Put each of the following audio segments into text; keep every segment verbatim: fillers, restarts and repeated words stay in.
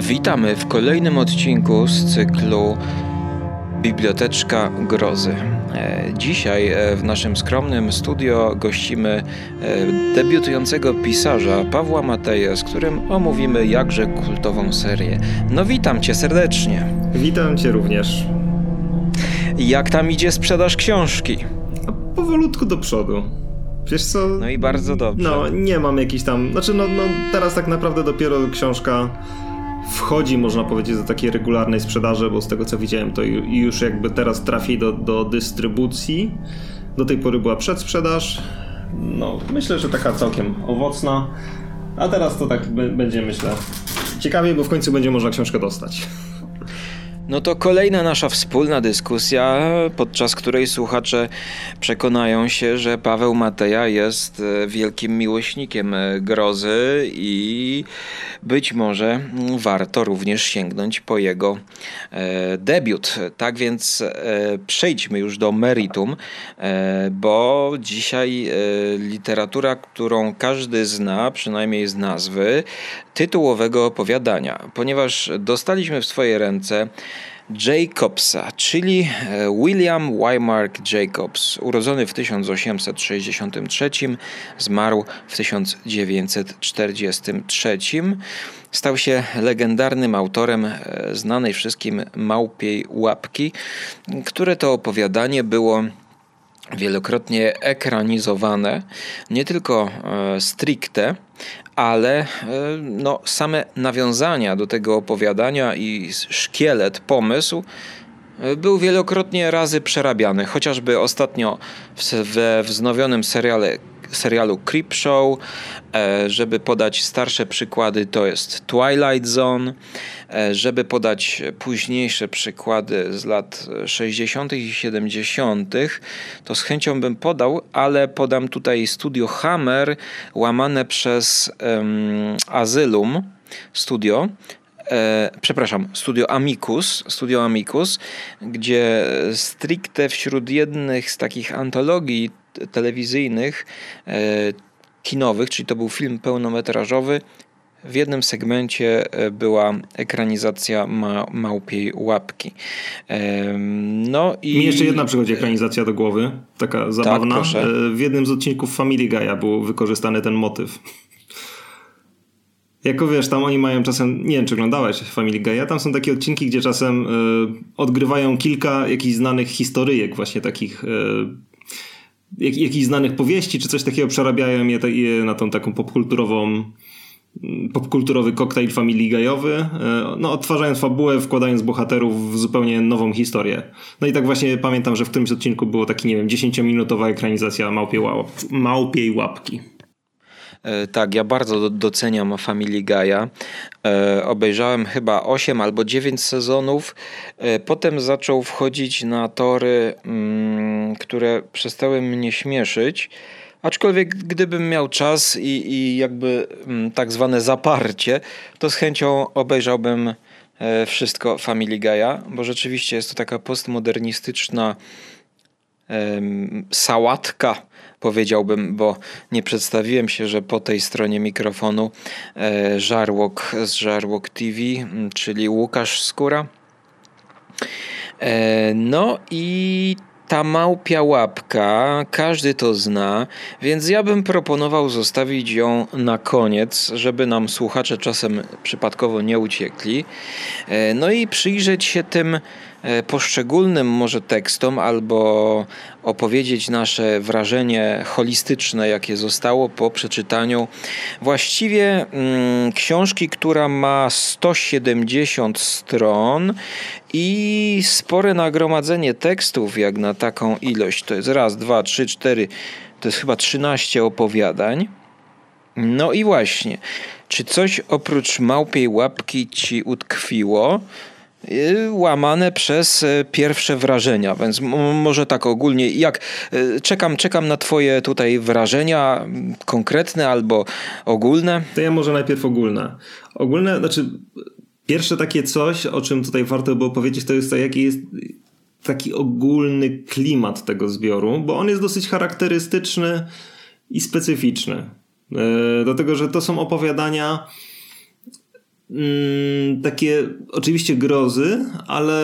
Witamy w kolejnym odcinku z cyklu Biblioteczka Grozy. Dzisiaj w naszym skromnym studio gościmy debiutującego pisarza Pawła Mateja, z którym omówimy jakże kultową serię. No witam Cię serdecznie. Witam Cię również. Jak tam idzie sprzedaż książki? A powolutku do przodu. Wiesz co? No i bardzo dobrze. No, nie mam jakichś tam... Znaczy, no, no teraz tak naprawdę dopiero książka wchodzi, można powiedzieć, do takiej regularnej sprzedaży, bo z tego co widziałem, to już jakby teraz trafi do, do dystrybucji. Do tej pory była przedsprzedaż. No, myślę, że taka całkiem owocna. A teraz to tak b- będzie, myślę, ciekawie, bo w końcu będzie można książkę dostać. No to kolejna nasza wspólna dyskusja, podczas której słuchacze przekonają się, że Paweł Mateja jest wielkim miłośnikiem grozy i być może warto również sięgnąć po jego e, debiut. Tak więc e, przejdźmy już do meritum, e, bo dzisiaj e, literatura, którą każdy zna, przynajmniej z nazwy, tytułowego opowiadania, ponieważ dostaliśmy w swoje ręce Jacobsa, czyli William Wymark Jacobs, urodzony w tysiąc osiemset sześćdziesiątym trzecim, zmarł w tysiąc dziewięćset czterdziestym trzecim. Stał się legendarnym autorem znanej wszystkim Małpiej Łapki, które to opowiadanie było wielokrotnie ekranizowane, nie tylko e, stricte, ale e, no, same nawiązania do tego opowiadania i szkielet, pomysł e, był wielokrotnie razy przerabiany. Chociażby ostatnio w, we wznowionym seriale, serialu Creep Show, e, żeby podać starsze przykłady, to jest Twilight Zone, e, żeby podać późniejsze przykłady z lat sześćdziesiątych i siedemdziesiątych, to z chęcią bym podał, ale podam tutaj Studio Hammer łamane przez um, Asylum Studio, E, przepraszam, Studio Amicus, Studio Amicus, gdzie stricte wśród jednych z takich antologii telewizyjnych, e, kinowych, czyli to był film pełnometrażowy, w jednym segmencie była ekranizacja ma- Małpiej Łapki. E, no i... Mi jeszcze jedna przychodzi ekranizacja do głowy, taka zabawna. Tak, proszę. E, w jednym z odcinków Family Guy'a był wykorzystany ten motyw. Jako wiesz, tam oni mają czasem, nie wiem czy oglądałeś Family Guy'a, tam są takie odcinki, gdzie czasem y, odgrywają kilka jakichś znanych historyjek właśnie takich, y, jak, jakichś znanych powieści czy coś takiego, przerabiają je, je na tą taką popkulturową, popkulturowy koktajl Family Guy'owy, y, no odtwarzając fabułę, wkładając bohaterów w zupełnie nową historię. No i tak właśnie pamiętam, że w którymś odcinku było taki, nie wiem, dziesięciominutowa ekranizacja Małpiej łap, Małpiej Łapki. Tak, ja bardzo doceniam Family Guy'a. Obejrzałem chyba osiem albo dziewięć sezonów. Potem zaczął wchodzić na tory, które przestały mnie śmieszyć. Aczkolwiek gdybym miał czas i, i jakby tak zwane zaparcie, to z chęcią obejrzałbym wszystko Family Guy'a, bo rzeczywiście jest to taka postmodernistyczna sałatka, powiedziałbym, bo nie przedstawiłem się, że po tej stronie mikrofonu e, Żarłok z Żarłok T V, czyli Łukasz Skóra. E, no i ta Małpia Łapka, każdy to zna, więc ja bym proponował zostawić ją na koniec, żeby nam słuchacze czasem przypadkowo nie uciekli. E, no i przyjrzeć się tym poszczególnym może tekstom albo opowiedzieć nasze wrażenie holistyczne, jakie zostało po przeczytaniu właściwie mm, książki, która ma sto siedemdziesiąt stron i spore nagromadzenie tekstów jak na taką ilość. To jest raz, dwa, trzy, cztery, to jest chyba trzynaście opowiadań. No i właśnie, czy coś oprócz Małpiej Łapki ci utkwiło? Łamane przez pierwsze wrażenia, więc m- może tak ogólnie, jak czekam, czekam na twoje tutaj wrażenia konkretne albo ogólne. To ja może najpierw ogólne. Ogólne, znaczy pierwsze takie coś, o czym tutaj warto było powiedzieć, to jest to, jaki jest taki ogólny klimat tego zbioru, bo on jest dosyć charakterystyczny i specyficzny. Yy, dlatego, że to są opowiadania mm, takie oczywiście grozy, ale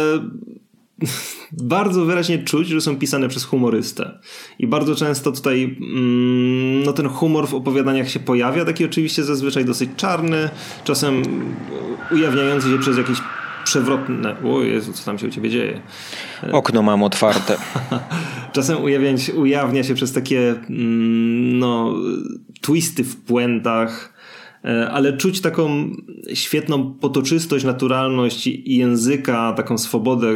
bardzo wyraźnie czuć, że są pisane przez humorystę. I bardzo często tutaj mm, no ten humor w opowiadaniach się pojawia, taki oczywiście zazwyczaj dosyć czarny, czasem ujawniający się przez jakieś przewrotne... O Jezu, co tam się u ciebie dzieje? Okno mam otwarte. Czasem ujawnia, ujawnia się przez takie mm, no, twisty w puentach, ale czuć taką świetną potoczystość, naturalność języka, taką swobodę,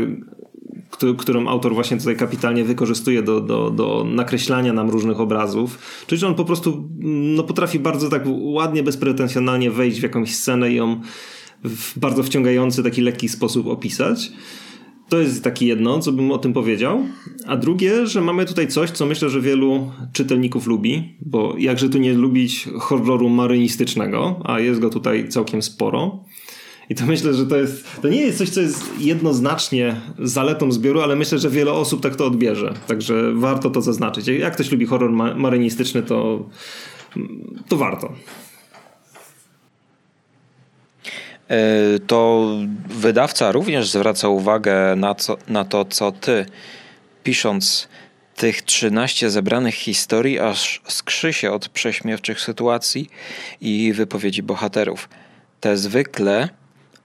którą autor właśnie tutaj kapitalnie wykorzystuje do, do, do nakreślania nam różnych obrazów. Czyli że on po prostu no, potrafi bardzo tak ładnie, bezpretensjonalnie wejść w jakąś scenę i ją w bardzo wciągający, taki lekki sposób opisać. To jest takie jedno, co bym o tym powiedział. A drugie, że mamy tutaj coś, co myślę, że wielu czytelników lubi, bo jakże tu nie lubić horroru marynistycznego, a jest go tutaj całkiem sporo. I to myślę, że to jest, to nie jest coś, co jest jednoznacznie zaletą zbioru, ale myślę, że wiele osób tak to odbierze. Także warto to zaznaczyć. Jak ktoś lubi horror ma- marynistyczny, to, to warto. To wydawca również zwraca uwagę na, co, na to, co ty, pisząc tych trzynaście zebranych historii, aż skrzy się od prześmiewczych sytuacji i wypowiedzi bohaterów. Te zwykle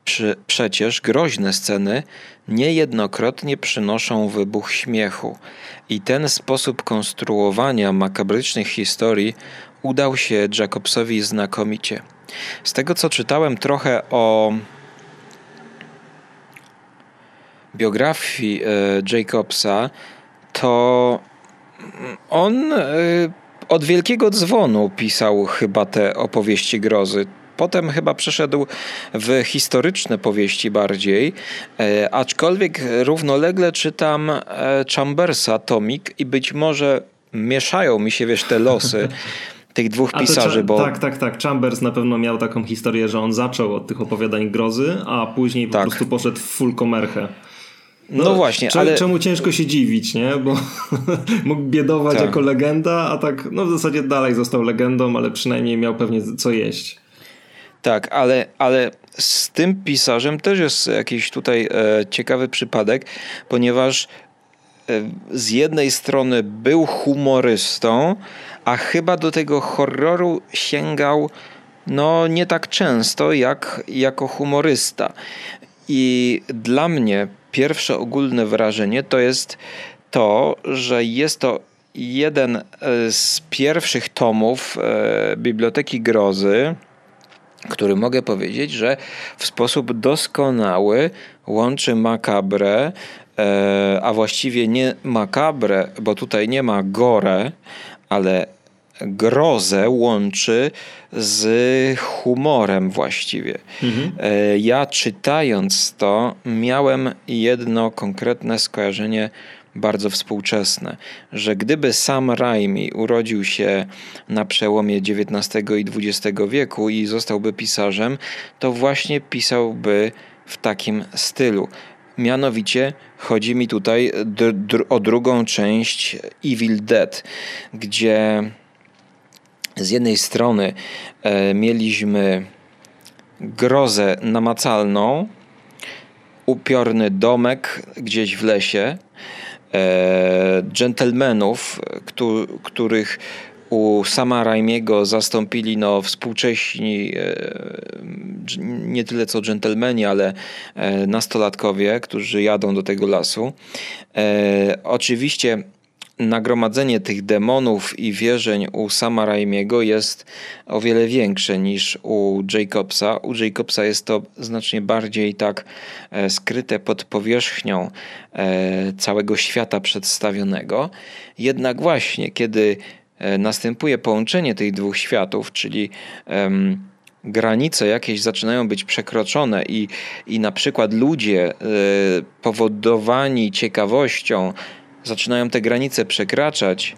przy, przecież groźne sceny niejednokrotnie przynoszą wybuch śmiechu i ten sposób konstruowania makabrycznych historii udał się Jacobsowi znakomicie. Z tego, co czytałem trochę o biografii Jacobsa, to on od wielkiego dzwonu pisał chyba te opowieści grozy. Potem chyba przeszedł w historyczne powieści bardziej, aczkolwiek równolegle czytam Chambersa tomik i być może mieszają mi się, wiesz, te losy tych dwóch pisarzy, to, bo... Tak, tak, tak. Chambers na pewno miał taką historię, że on zaczął od tych opowiadań grozy, a później tak. po prostu poszedł w full komerchę. No, no właśnie, czemu, ale... Czemu ciężko się dziwić, nie? Bo mógł biedować tak. jako legenda, a tak no w zasadzie dalej został legendą, ale przynajmniej miał pewnie co jeść. Tak, ale, ale z tym pisarzem też jest jakiś tutaj e, ciekawy przypadek, ponieważ z jednej strony był humorystą, a chyba do tego horroru sięgał no nie tak często jak jako humorysta. I dla mnie pierwsze ogólne wrażenie to jest to, że jest to jeden z pierwszych tomów Biblioteki Grozy, który mogę powiedzieć, że w sposób doskonały łączy makabrę, a właściwie nie makabrę, bo tutaj nie ma gore, ale grozę łączy z humorem właściwie. Mhm. Ja czytając to miałem jedno konkretne skojarzenie bardzo współczesne, że gdyby Sam Raimi urodził się na przełomie dziewiętnastego i dwudziestego wieku i zostałby pisarzem, to właśnie pisałby w takim stylu. Mianowicie chodzi mi tutaj dr- dr- o drugą część Evil Dead, gdzie z jednej strony e, mieliśmy grozę namacalną, upiorny domek gdzieś w lesie, e, dżentelmenów, któ- których u Sama Raimiego zastąpili no, współcześni, nie tyle co dżentelmeni, ale nastolatkowie, którzy jadą do tego lasu. E, oczywiście nagromadzenie tych demonów i wierzeń u Sama Raimiego jest o wiele większe niż u Jacobsa. U Jacobsa jest to znacznie bardziej tak skryte pod powierzchnią całego świata przedstawionego. Jednak właśnie, kiedy następuje połączenie tych dwóch światów, czyli um, granice jakieś zaczynają być przekroczone i, i na przykład ludzie y, powodowani ciekawością zaczynają te granice przekraczać,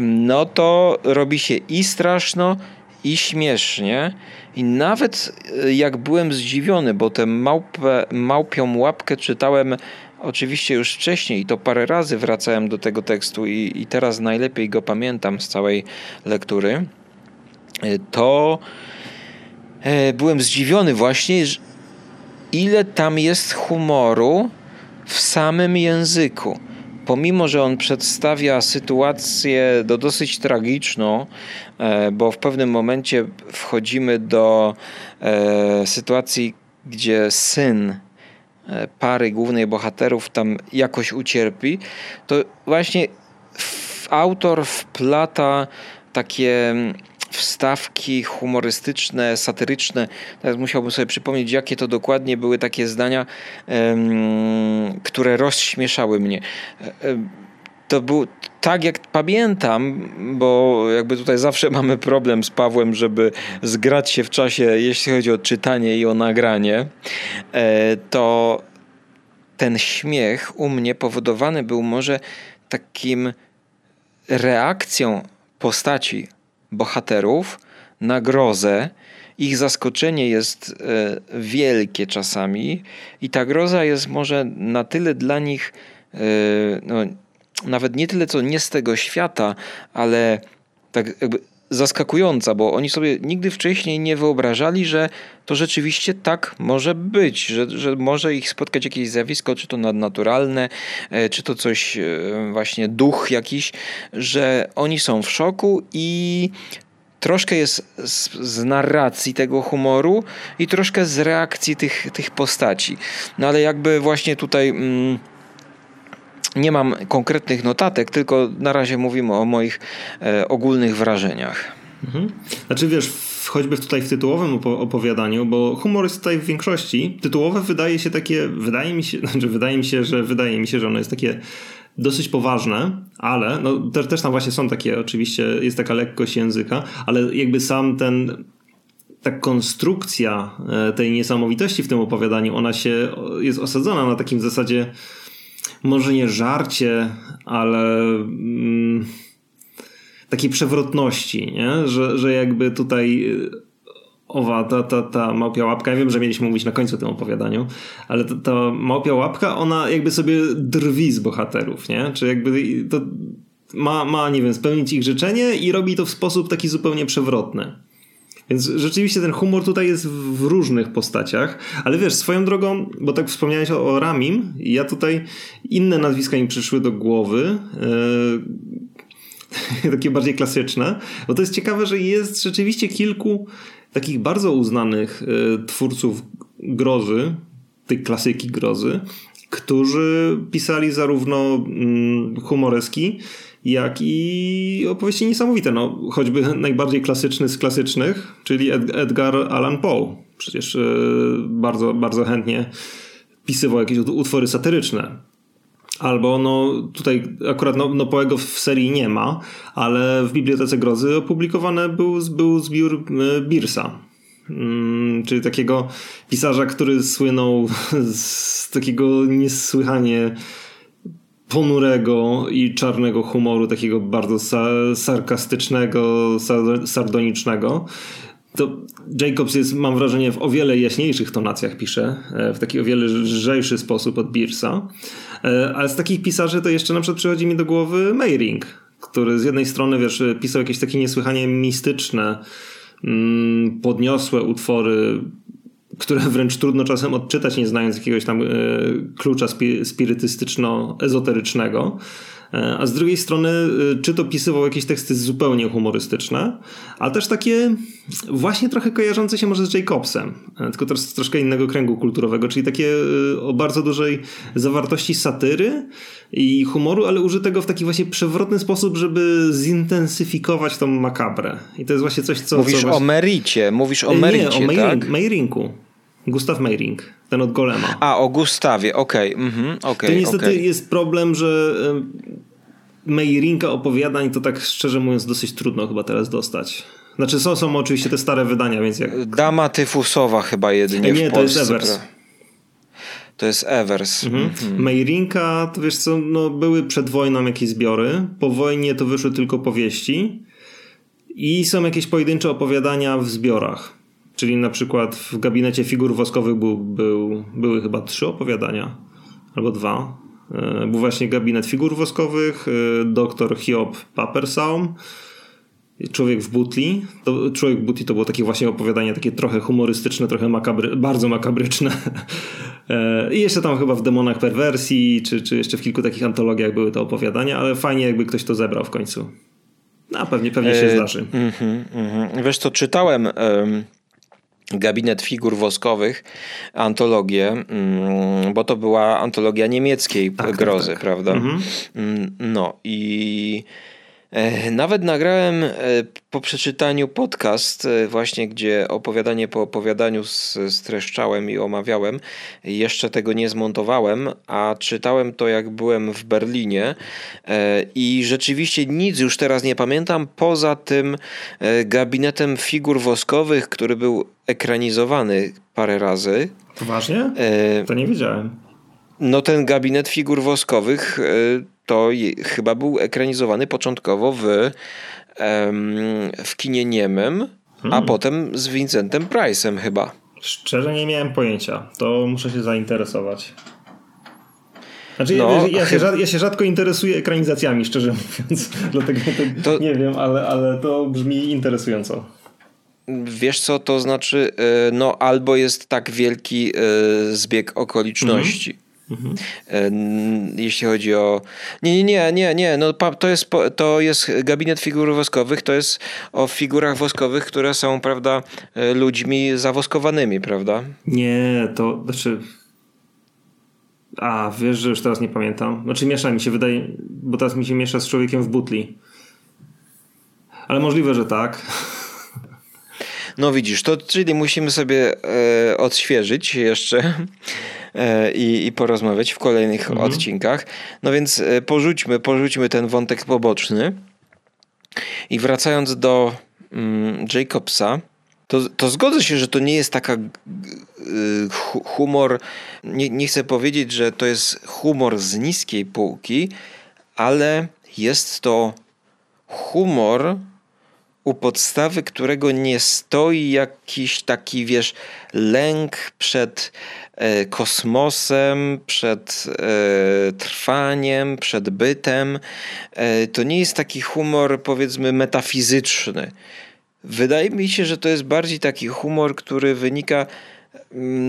no to robi się i straszno, i śmiesznie. I nawet y, jak byłem zdziwiony, bo tę małpę, małpią łapkę czytałem oczywiście już wcześniej i to parę razy wracałem do tego tekstu i, i teraz najlepiej go pamiętam z całej lektury, to byłem zdziwiony właśnie, ile tam jest humoru w samym języku. Pomimo że on przedstawia sytuację do dosyć tragiczną, bo w pewnym momencie wchodzimy do sytuacji, gdzie syn pary głównej bohaterów tam jakoś ucierpi, to właśnie autor wplata takie wstawki humorystyczne, satyryczne. Teraz musiałbym sobie przypomnieć, jakie to dokładnie były takie zdania, które rozśmieszały mnie. To był, tak jak pamiętam, bo jakby tutaj zawsze mamy problem z Pawłem, żeby zgrać się w czasie, jeśli chodzi o czytanie i o nagranie, to ten śmiech u mnie powodowany był może takim reakcją postaci bohaterów na grozę. Ich zaskoczenie jest wielkie czasami i ta groza jest może na tyle dla nich, no, nawet nie tyle co nie z tego świata, ale tak jakby zaskakująca, bo oni sobie nigdy wcześniej nie wyobrażali, że to rzeczywiście tak może być, że, że może ich spotkać jakieś zjawisko, czy to nadnaturalne, czy to coś właśnie duch jakiś, że oni są w szoku i troszkę jest z, z narracji tego humoru i troszkę z reakcji tych, tych postaci. No ale jakby właśnie tutaj... Mm, nie mam konkretnych notatek, tylko na razie mówimy o moich e, ogólnych wrażeniach. Mhm. Znaczy wiesz, w, choćby tutaj w tytułowym opo- opowiadaniu, bo humor jest tutaj w większości. Tytułowe wydaje się takie, wydaje mi się, znaczy wydaje mi się, że wydaje mi się, że ono jest takie dosyć poważne, ale no, też, też tam właśnie są takie, oczywiście jest taka lekkość języka, ale jakby sam ten... ta konstrukcja tej niesamowitości w tym opowiadaniu, ona się jest osadzona na takim zasadzie może nie żarcie, ale mm, takiej przewrotności, nie? Że, że jakby tutaj owa, ta, ta, ta małpia łapka, ja wiem, że mieliśmy mówić na końcu o tym opowiadaniu, ale ta, ta małpia łapka, ona jakby sobie drwi z bohaterów, nie? Czy jakby to ma, ma, nie wiem, spełnić ich życzenie i robi to w sposób taki zupełnie przewrotny. Więc rzeczywiście ten humor tutaj jest w różnych postaciach, ale wiesz, swoją drogą, bo tak wspomniałeś o, o Ramim, ja tutaj inne nazwiska im przyszły do głowy, yy, takie bardziej klasyczne, bo to jest ciekawe, że jest rzeczywiście kilku takich bardzo uznanych yy, twórców grozy, tej klasyki grozy, którzy pisali zarówno yy, humoreski, jak i opowieści niesamowite. No, choćby najbardziej klasyczny z klasycznych, czyli Ed- Edgar Allan Poe. Przecież yy, bardzo, bardzo chętnie pisywał jakieś utwory satyryczne. Albo, no tutaj akurat no, no Poego w serii nie ma, ale w Bibliotece Grozy opublikowany był, był zbiór Bierce'a. Hmm, czyli takiego pisarza, który słynął z takiego niesłychanie ponurego i czarnego humoru, takiego bardzo sa- sarkastycznego, sa- sardonicznego. To Jacobs jest, mam wrażenie, w o wiele jaśniejszych tonacjach pisze, w taki o wiele lżejszy sposób od Bierce'a. Ale z takich pisarzy to jeszcze na przykład przychodzi mi do głowy Meyrink, który z jednej strony, wiesz, pisał jakieś takie niesłychanie mistyczne, podniosłe utwory, które wręcz trudno czasem odczytać, nie znając jakiegoś tam y, klucza spi- spirytystyczno-ezoterycznego. Y, a z drugiej strony y, czy to pisywał jakieś teksty zupełnie humorystyczne, ale też takie właśnie trochę kojarzące się może z Jacobsem, tylko to z troszkę innego kręgu kulturowego, czyli takie y, o bardzo dużej zawartości satyry i humoru, ale użytego w taki właśnie przewrotny sposób, żeby zintensyfikować tą makabrę. I to jest właśnie coś, co... Mówisz co właśnie... o Mericie, mówisz o Mericie, nie, o Meyrink, tak? Meyrinku. Gustaw Meyrink, ten od Golema. A, o Gustawie, okej. Okay. Mm-hmm. Okay, to niestety okay. Jest problem, że Meyrinka opowiadań to tak szczerze mówiąc dosyć trudno chyba teraz dostać. Znaczy są, są oczywiście te stare wydania, więc jak... Dama Tyfusowa chyba jedynie nie, w Polsce. Nie, to jest Evers. To jest Evers. Mhm. Mhm. Meyrinka, to wiesz co, no, były przed wojną jakieś zbiory, po wojnie to wyszły tylko powieści i są jakieś pojedyncze opowiadania w zbiorach. Czyli na przykład w Gabinecie Figur Woskowych był, był, były chyba trzy opowiadania, albo dwa. Był właśnie Gabinet Figur Woskowych, Doktor Hiob Papersaum Człowiek w butli. To, Człowiek w butli to było takie właśnie opowiadanie takie trochę humorystyczne, trochę makabry, bardzo makabryczne. I jeszcze tam chyba w Demonach Perwersji, czy, czy jeszcze w kilku takich antologiach były te opowiadania, ale fajnie jakby ktoś to zebrał w końcu. No pewnie, pewnie się yy, zdarzy. Yy, yy. Wiesz co, czytałem yy, Gabinet Figur Woskowych, antologię, yy, bo to była antologia niemieckiej tak, grozy, tak, tak. prawda? Yy. Yy, no i... Nawet nagrałem po przeczytaniu podcast właśnie, gdzie opowiadanie po opowiadaniu streszczałem i omawiałem. Jeszcze tego nie zmontowałem, a czytałem to jak byłem w Berlinie i rzeczywiście nic już teraz nie pamiętam poza tym Gabinetem Figur Woskowych, który był ekranizowany parę razy. Poważnie? To nie wiedziałem. No ten Gabinet Figur Woskowych... to chyba był ekranizowany początkowo w, w kinie niemym, hmm. a potem z Vincentem Price'em chyba. Szczerze nie miałem pojęcia. To muszę się zainteresować. Znaczy no, ja, ja, się, chyba... ja się rzadko interesuję ekranizacjami, szczerze mówiąc. Dlatego to... nie wiem, ale, ale to brzmi interesująco. Wiesz co, to znaczy no albo jest tak wielki zbieg okoliczności. Hmm. Mhm. Jeśli chodzi o... Nie, nie, nie, nie. No, to, jest, to jest Gabinet Figur Woskowych, to jest o figurach woskowych, które są, prawda, ludźmi zawoskowanymi, prawda? Nie, to znaczy... A, wiesz, że już teraz nie pamiętam. Znaczy miesza mi się, wydaje, bo teraz mi się miesza z Człowiekiem w butli. Ale możliwe, że tak. No widzisz, to czyli musimy sobie e, odświeżyć jeszcze e, i, i porozmawiać w kolejnych mhm. odcinkach. No więc e, porzućmy, porzućmy ten wątek poboczny. I wracając do mm, Jacobsa, to, to zgodzę się, że to nie jest taka y, humor, nie, nie chcę powiedzieć, że to jest humor z niskiej półki, ale jest to humor... u podstawy którego nie stoi jakiś taki, wiesz, lęk przed e, kosmosem, przed e, trwaniem, przed bytem. E, to nie jest taki humor, powiedzmy, metafizyczny. Wydaje mi się, że to jest bardziej taki humor, który wynika,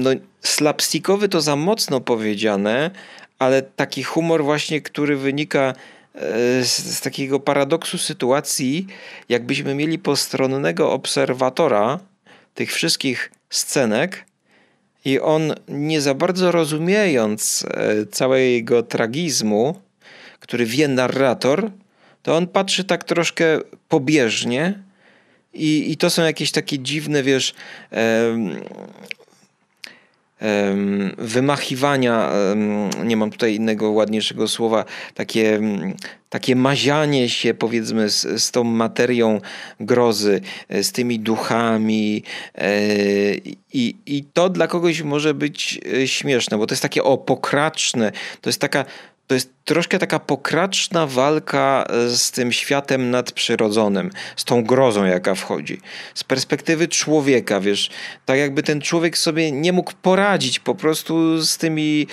no, slapstickowy to za mocno powiedziane, ale taki humor właśnie, który wynika... Z, z takiego paradoksu sytuacji, jakbyśmy mieli postronnego obserwatora tych wszystkich scenek i on nie za bardzo rozumiejąc całego tragizmu, który wie narrator, to on patrzy tak troszkę pobieżnie i, i to są jakieś takie dziwne, wiesz... Em, wymachiwania, nie mam tutaj innego ładniejszego słowa, takie, takie mazianie się, powiedzmy, z, z tą materią grozy, z tymi duchami i, i to dla kogoś może być śmieszne, bo to jest takie o, pokraczne, to jest taka, to jest troszkę taka pokraczna walka z tym światem nadprzyrodzonym, z tą grozą, jaka wchodzi. Z perspektywy człowieka, wiesz, tak jakby ten człowiek sobie nie mógł poradzić po prostu z tymi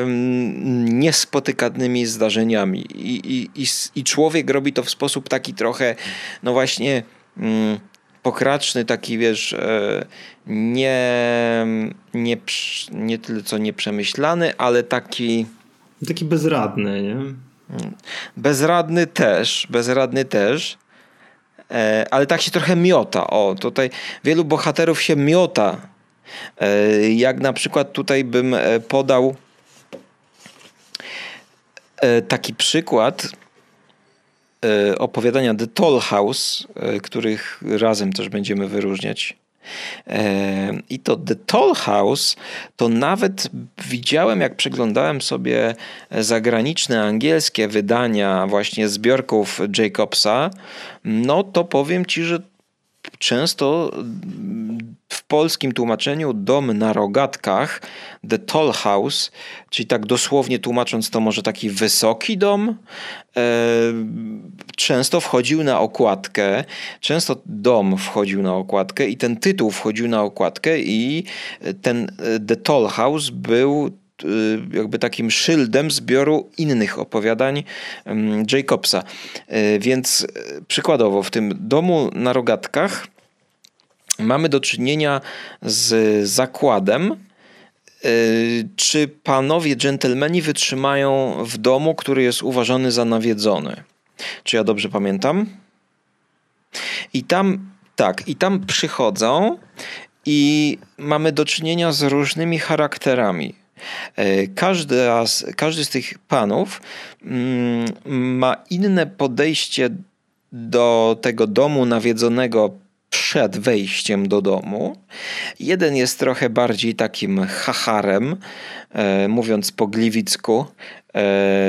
um, niespotykanymi zdarzeniami. I, i, i, I człowiek robi to w sposób taki trochę, no właśnie, um, pokraczny, taki, wiesz, nie, nie, nie tyle co nieprzemyślany, ale taki... Taki bezradny, nie? Bezradny też, bezradny też, e, ale tak się trochę miota. O, tutaj wielu bohaterów się miota. E, jak na przykład tutaj bym podał e, taki przykład e, opowiadania The Toll House, e, których razem też będziemy wyróżniać. I to The Toll House to nawet widziałem, jak przeglądałem sobie zagraniczne angielskie wydania właśnie zbiorków Jacobsa, no to powiem ci, że często w polskim tłumaczeniu Dom na rogatkach, The Toll House, czyli tak dosłownie tłumacząc to może taki wysoki dom, e, często wchodził na okładkę, często dom wchodził na okładkę i ten tytuł wchodził na okładkę i ten The Toll House był jakby takim szyldem zbioru innych opowiadań Jacobsa. Więc przykładowo w tym domu na rogatkach mamy do czynienia z zakładem, czy panowie dżentelmeni wytrzymają w domu, który jest uważany za nawiedzony. Czy ja dobrze pamiętam? I tam, tak, i tam przychodzą i mamy do czynienia z różnymi charakterami. Każdy z, każdy z tych panów ma inne podejście do tego domu nawiedzonego przed wejściem do domu. Jeden jest trochę bardziej takim hacharem, mówiąc po gliwicku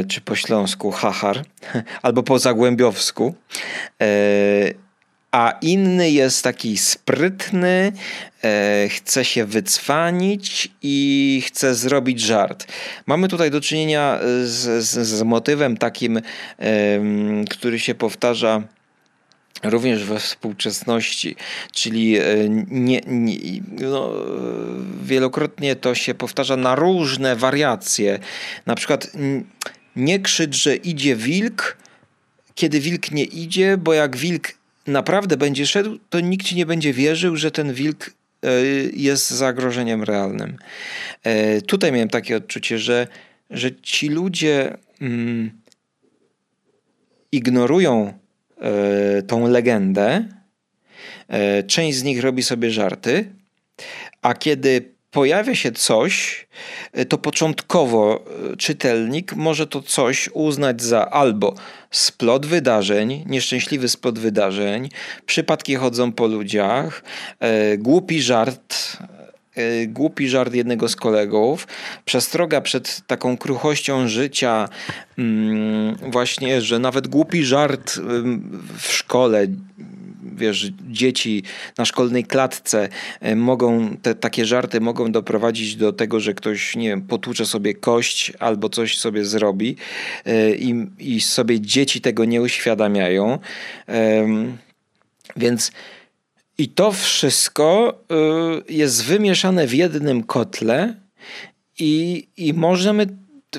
czy po śląsku hachar, albo po zagłębiowsku. A inny jest taki sprytny, e, chce się wycwanić i chce zrobić żart. Mamy tutaj do czynienia z, z, z motywem takim, e, który się powtarza również we współczesności, czyli nie, nie, no, wielokrotnie to się powtarza na różne wariacje. Na przykład nie krzycz, że idzie wilk, kiedy wilk nie idzie, bo jak wilk naprawdę będzie szedł, to nikt ci nie będzie wierzył, że ten wilk jest zagrożeniem realnym. Tutaj miałem takie odczucie, że, że ci ludzie mm, ignorują y, tą legendę. Część z nich robi sobie żarty, a kiedy pojawia się coś, to początkowo czytelnik może to coś uznać za albo splot wydarzeń, nieszczęśliwy splot wydarzeń, przypadki chodzą po ludziach, yy, głupi żart, yy, głupi żart jednego z kolegów, przestroga przed taką kruchością życia, yy, właśnie, że nawet głupi żart yy, w szkole, wiesz, dzieci na szkolnej klatce mogą, te takie żarty mogą doprowadzić do tego, że ktoś, nie wiem, potłucze sobie kość albo coś sobie zrobi i, i sobie dzieci tego nie uświadamiają. Więc i to wszystko jest wymieszane w jednym kotle i, i możemy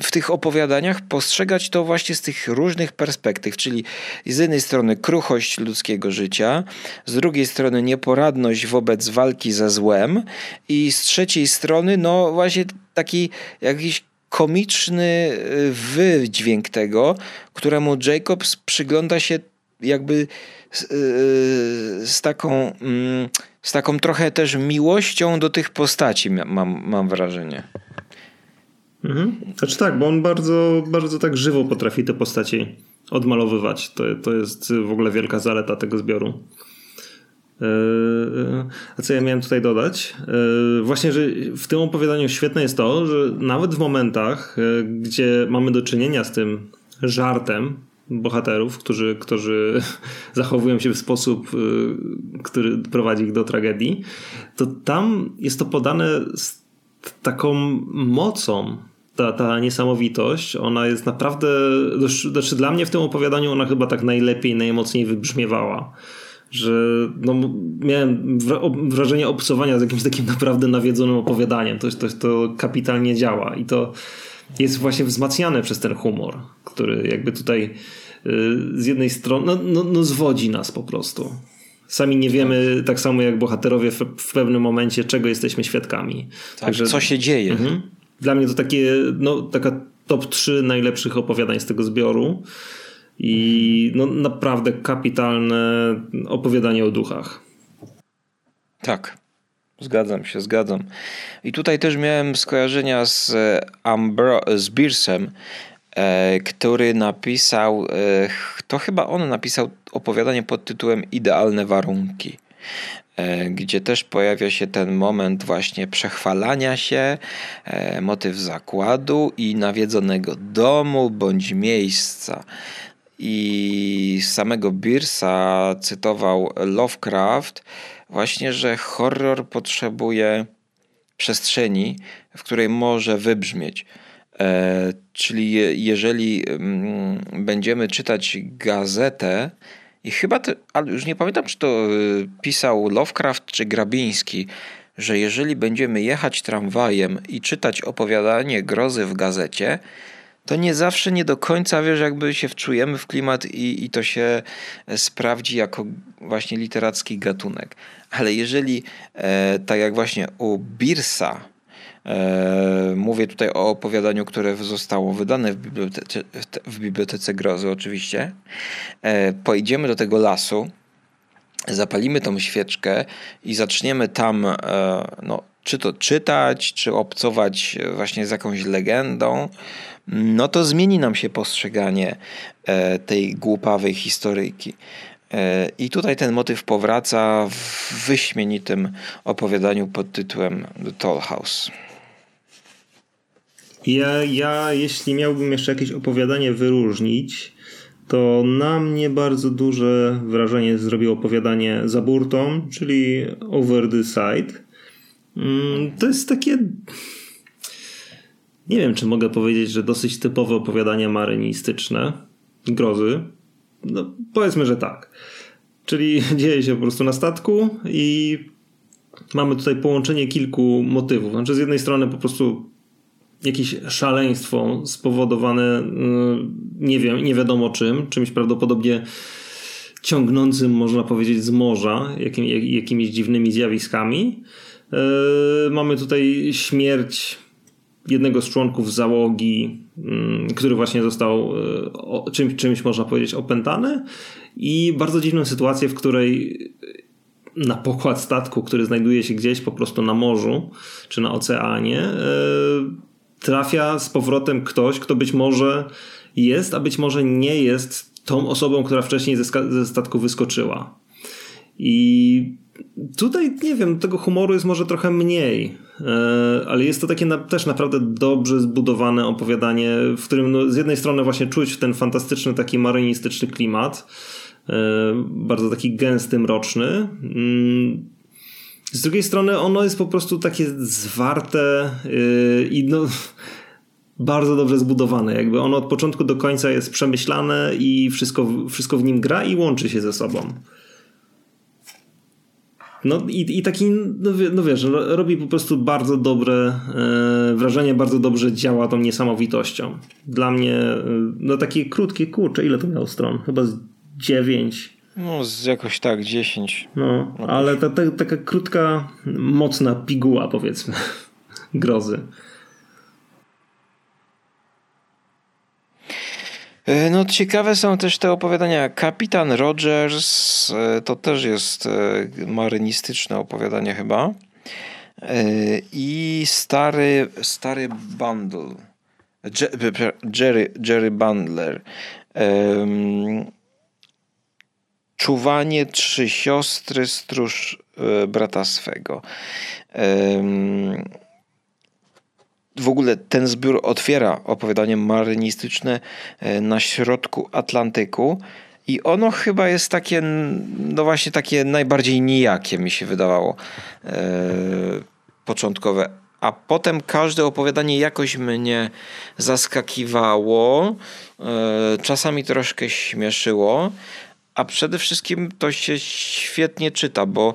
w tych opowiadaniach postrzegać to właśnie z tych różnych perspektyw, czyli z jednej strony kruchość ludzkiego życia, z drugiej strony nieporadność wobec walki ze złem i z trzeciej strony no właśnie taki jakiś komiczny wydźwięk tego, któremu Jacobs przygląda się jakby z, z taką z taką trochę też miłością do tych postaci, mam, mam wrażenie. Mhm. Znaczy tak, bo on bardzo, bardzo tak żywo potrafi te postaci odmalowywać. To, to jest w ogóle wielka zaleta tego zbioru. Yy, a co ja miałem tutaj dodać? Yy, właśnie, że w tym opowiadaniu świetne jest to, że nawet w momentach, yy, gdzie mamy do czynienia z tym żartem bohaterów, którzy, którzy zachowują się w sposób, yy, który prowadzi ich do tragedii, to tam jest to podane z taką mocą, ta, ta niesamowitość, ona jest naprawdę, znaczy dla mnie w tym opowiadaniu ona chyba tak najlepiej, najmocniej wybrzmiewała, że no, miałem wrażenie obcowania z jakimś takim naprawdę nawiedzonym opowiadaniem. To, to, to kapitalnie działa i to jest właśnie wzmacniane przez ten humor, który jakby tutaj yy, z jednej strony no, no, no zwodzi nas po prostu. Sami nie wiemy, tak samo jak bohaterowie, w pewnym momencie, czego jesteśmy świadkami. Tak, Także, co się dzieje. Mhm. Dla mnie to takie, no, taka top trzy najlepszych opowiadań z tego zbioru i no, naprawdę kapitalne opowiadanie o duchach. Tak, zgadzam się, zgadzam. I tutaj też miałem skojarzenia z Ambro- z Biercem, który napisał, to chyba on napisał opowiadanie pod tytułem Idealne warunki, gdzie też pojawia się ten moment właśnie przechwalania się, motyw zakładu i nawiedzonego domu bądź miejsca. I samego Bierce'a cytował Lovecraft właśnie, że horror potrzebuje przestrzeni, w której może wybrzmieć. Czyli jeżeli będziemy czytać gazetę i chyba, te, ale już nie pamiętam, czy to pisał Lovecraft czy Grabiński, że jeżeli będziemy jechać tramwajem i czytać opowiadanie grozy w gazecie, to nie zawsze, nie do końca, wiesz, jakby się wczujemy w klimat i, i to się sprawdzi jako właśnie literacki gatunek. Ale jeżeli, e, tak jak właśnie u Bierce'a, e, mówię tutaj o opowiadaniu, które zostało wydane w bibliotece, w bibliotece grozy oczywiście, e, pojedziemy do tego lasu, zapalimy tą świeczkę i zaczniemy tam e, no, czy to czytać, czy obcować właśnie z jakąś legendą, no to zmieni nam się postrzeganie e, tej głupawej historyjki. E, I tutaj ten motyw powraca w wyśmienitym opowiadaniu pod tytułem The Toll House. Ja, ja jeśli miałbym jeszcze jakieś opowiadanie wyróżnić, to na mnie bardzo duże wrażenie zrobiło opowiadanie za burtą, czyli Over the Side. To jest takie, nie wiem czy mogę powiedzieć, że dosyć typowe opowiadanie marynistyczne, grozy. No, powiedzmy, że tak. Czyli dzieje się po prostu na statku i mamy tutaj połączenie kilku motywów. Znaczy z jednej strony po prostu jakieś szaleństwo spowodowane nie wiem, nie wiadomo czym, czymś prawdopodobnie ciągnącym, można powiedzieć, z morza, jakim, jakimiś dziwnymi zjawiskami. Yy, mamy tutaj śmierć jednego z członków załogi, yy, który właśnie został yy, o, czym, czymś, można powiedzieć, opętany, i bardzo dziwną sytuację, w której na pokład statku, który znajduje się gdzieś po prostu na morzu czy na oceanie, yy, trafia z powrotem ktoś, kto być może jest, a być może nie jest tą osobą, która wcześniej ze, ska- ze statku wyskoczyła. I tutaj, nie wiem, tego humoru jest może trochę mniej, yy, ale jest to takie na- też naprawdę dobrze zbudowane opowiadanie, w którym no, z jednej strony właśnie czuć ten fantastyczny, taki marynistyczny klimat, yy, bardzo taki gęsty, mroczny, yy. Z drugiej strony ono jest po prostu takie zwarte yy, i no, bardzo dobrze zbudowane. Jakby ono od początku do końca jest przemyślane i wszystko, wszystko w nim gra i łączy się ze sobą. No i, i taki, no, no wiesz, robi po prostu bardzo dobre yy, wrażenie, bardzo dobrze działa tą niesamowitością. Dla mnie yy, no takie krótkie, kurczę, ile to miało stron? Chyba z dziewięć. No z jakoś tak, dziesięć. No, ale ta, ta, taka krótka, mocna piguła, powiedzmy, grozy. No ciekawe są też te opowiadania. Kapitan Rogers to też jest marynistyczne opowiadanie chyba. I stary, stary Bundle. Jerry, Jerry Bundler. Um, Czuwanie trzy siostry, stróż y, brata swego. Ym, w ogóle ten zbiór otwiera opowiadanie marynistyczne y, na środku Atlantyku i ono chyba jest takie, no właśnie takie najbardziej nijakie, mi się wydawało, y, początkowe. A potem każde opowiadanie jakoś mnie zaskakiwało, y, czasami troszkę śmieszyło, a przede wszystkim to się świetnie czyta, bo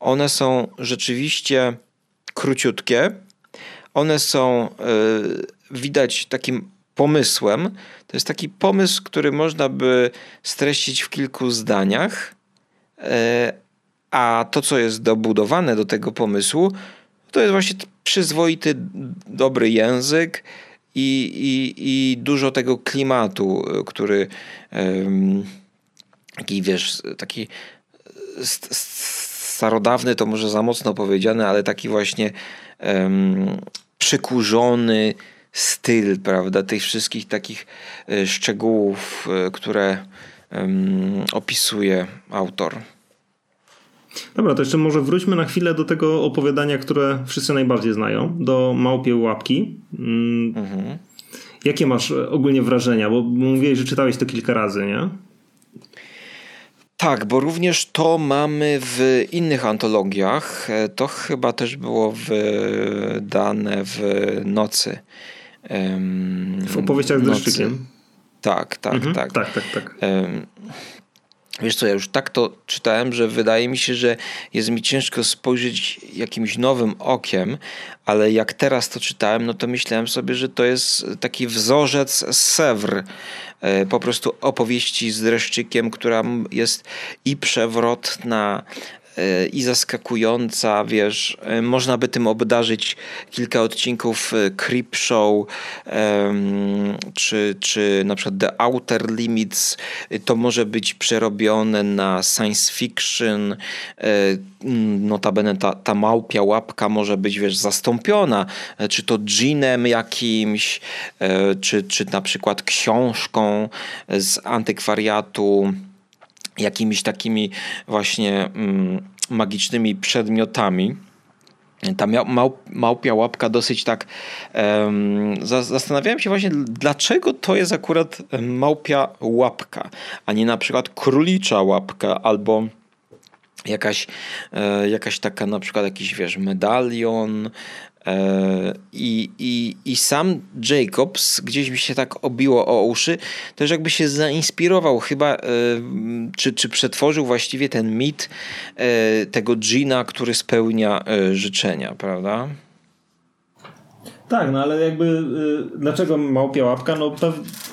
one są rzeczywiście króciutkie. One są, yy, widać, takim pomysłem. To jest taki pomysł, który można by streścić w kilku zdaniach, yy, a to, co jest dobudowane do tego pomysłu, to jest właśnie przyzwoity, dobry język i, i, i dużo tego klimatu, który... Yy, Taki, wiesz, taki st- starodawny, to może za mocno powiedziane, ale taki właśnie um, przykurzony styl, prawda, tych wszystkich takich y, szczegółów, y, które um, opisuje autor. Dobra, to jeszcze może wróćmy na chwilę do tego opowiadania, które wszyscy najbardziej znają, do Małpie Łapki. Mm. Mhm. Jakie masz ogólnie wrażenia? Bo mówiłeś, że czytałeś to kilka razy, nie? Tak, bo również to mamy w innych antologiach. To chyba też było wydane w Nocy. W opowieściach z dreszczykiem. Tak, tak, mhm, tak. tak, tak, tak. Wiesz co, ja już tak to czytałem, że wydaje mi się, że jest mi ciężko spojrzeć jakimś nowym okiem, ale jak teraz to czytałem, no to myślałem sobie, że to jest taki wzorzec z Sevres, po prostu opowieści z dreszczykiem, która jest i przewrotna, i zaskakująca, wiesz, można by tym obdarzyć kilka odcinków Creep Show, czy, czy na przykład The Outer Limits. To może być przerobione na science fiction, notabene ta, ta małpia łapka może być, wiesz, zastąpiona, czy to dżinem jakimś, czy, czy na przykład książką z antykwariatu, jakimiś takimi właśnie mm, magicznymi przedmiotami. Ta mał, małpia łapka dosyć tak... Um, zastanawiałem się właśnie, dlaczego to jest akurat małpia łapka, a nie na przykład królicza łapka albo jakaś, e, jakaś taka na przykład jakiś, wiesz, medalion. I, i, I sam Jacobs gdzieś mi się tak obiło o uszy, też jakby się zainspirował chyba, czy, czy przetworzył właściwie ten mit tego dżina, który spełnia życzenia, prawda? Tak, no ale jakby dlaczego małpia łapka? No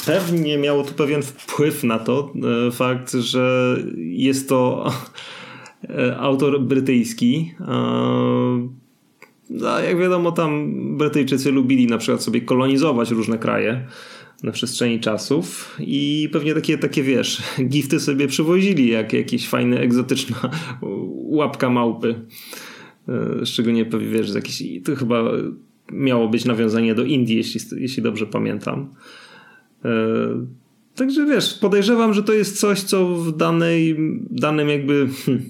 pewnie miało tu pewien wpływ na to fakt, że jest to autor brytyjski. A jak wiadomo, tam Brytyjczycy lubili na przykład sobie kolonizować różne kraje na przestrzeni czasów i pewnie takie, takie wiesz, gifty sobie przywozili, jak jakiś fajny, egzotyczna łapka małpy. Szczególnie, wiesz, z jakiejś, to chyba miało być nawiązanie do Indii, jeśli, jeśli dobrze pamiętam. Także wiesz, podejrzewam, że to jest coś, co w danej, danym jakby,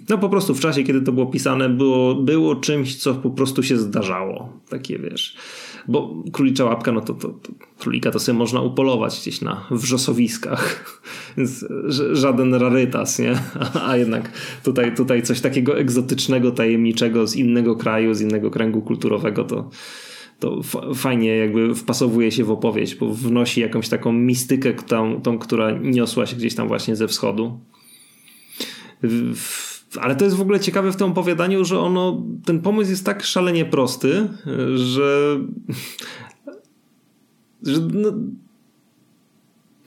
no po prostu w czasie, kiedy to było pisane, było, było czymś, co po prostu się zdarzało. Takie wiesz, bo królicza łapka, no to, to, to królika to sobie można upolować gdzieś na wrzosowiskach, więc żaden rarytas, nie? A jednak tutaj, tutaj coś takiego egzotycznego, tajemniczego z innego kraju, z innego kręgu kulturowego to... to fajnie jakby wpasowuje się w opowieść, bo wnosi jakąś taką mistykę, tą, tą która niosła się gdzieś tam właśnie ze wschodu. Ale to jest w ogóle ciekawe w tym opowiadaniu, że ono, ten pomysł jest tak szalenie prosty, że, że no,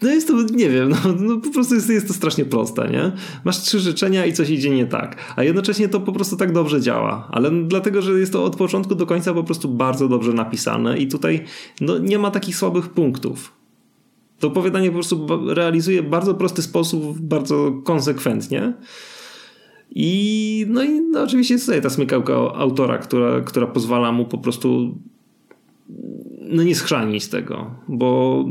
no jest to, nie wiem, no, no po prostu jest, jest to strasznie proste, nie? Masz trzy życzenia i coś idzie nie tak, a jednocześnie to po prostu tak dobrze działa, ale dlatego, że jest to od początku do końca po prostu bardzo dobrze napisane i tutaj no, nie ma takich słabych punktów. To opowiadanie po prostu realizuje w bardzo prosty sposób, bardzo konsekwentnie i no i no, oczywiście jest tutaj ta smykałka autora, która, która pozwala mu po prostu no, nie schrzanić tego, bo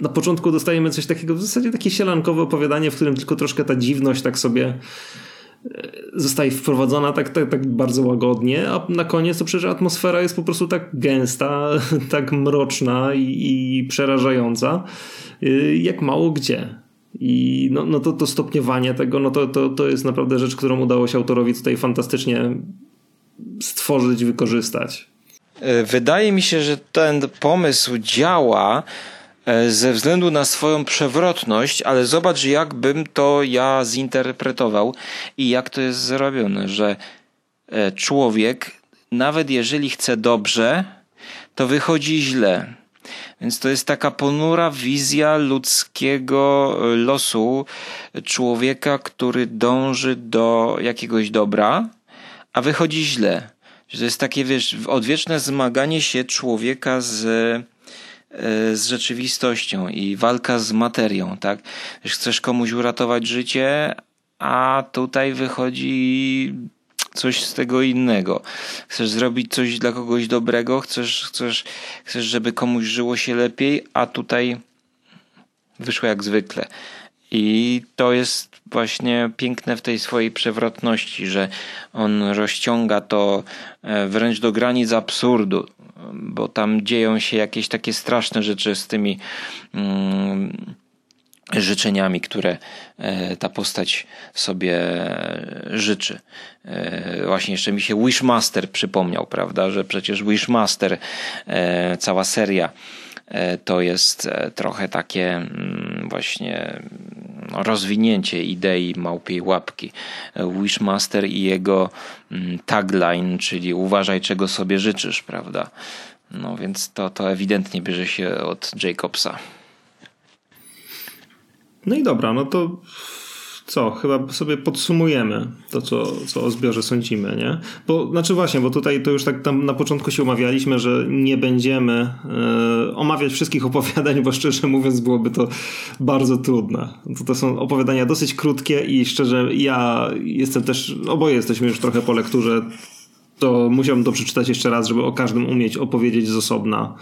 na początku dostajemy coś takiego, w zasadzie takie sielankowe opowiadanie, w którym tylko troszkę ta dziwność tak sobie zostaje wprowadzona tak, tak, tak bardzo łagodnie, a na koniec to przecież atmosfera jest po prostu tak gęsta, tak mroczna i, i przerażająca, jak mało gdzie. I no, no to, to stopniowanie tego, no to, to, to jest naprawdę rzecz, którą udało się autorowi tutaj fantastycznie stworzyć, wykorzystać. Wydaje mi się, że ten pomysł działa ze względu na swoją przewrotność, ale zobacz, jakbym to ja zinterpretował i jak to jest zrobione, że człowiek, nawet jeżeli chce dobrze, to wychodzi źle. Więc to jest taka ponura wizja ludzkiego losu człowieka, który dąży do jakiegoś dobra, a wychodzi źle. To jest takie, wiesz, odwieczne zmaganie się człowieka z... z rzeczywistością i walka z materią, tak? Chcesz komuś uratować życie, a tutaj wychodzi coś z tego innego. Chcesz zrobić coś dla kogoś dobrego, chcesz, chcesz, chcesz żeby komuś żyło się lepiej, a tutaj wyszło jak zwykle. I to jest właśnie piękne w tej swojej przewrotności, że on rozciąga to wręcz do granic absurdu, bo tam dzieją się jakieś takie straszne rzeczy z tymi mm, życzeniami, które e, ta postać sobie życzy. E, właśnie jeszcze mi się Wishmaster przypomniał, prawda, że przecież Wishmaster, e, cała seria, to jest trochę takie właśnie rozwinięcie idei małpiej łapki. Wishmaster i jego tagline, czyli uważaj, czego sobie życzysz, prawda? No więc to, to ewidentnie bierze się od Jacobsa. No i dobra, no to co? Chyba sobie podsumujemy to, co, co o zbiorze sądzimy, nie? Bo, znaczy właśnie, bo tutaj to już tak tam na początku się umawialiśmy, że nie będziemy y, omawiać wszystkich opowiadań, bo szczerze mówiąc byłoby to bardzo trudne. To, to są opowiadania dosyć krótkie i szczerze ja jestem też, oboje jesteśmy już trochę po lekturze, to musiałbym to przeczytać jeszcze raz, żeby o każdym umieć opowiedzieć z osobna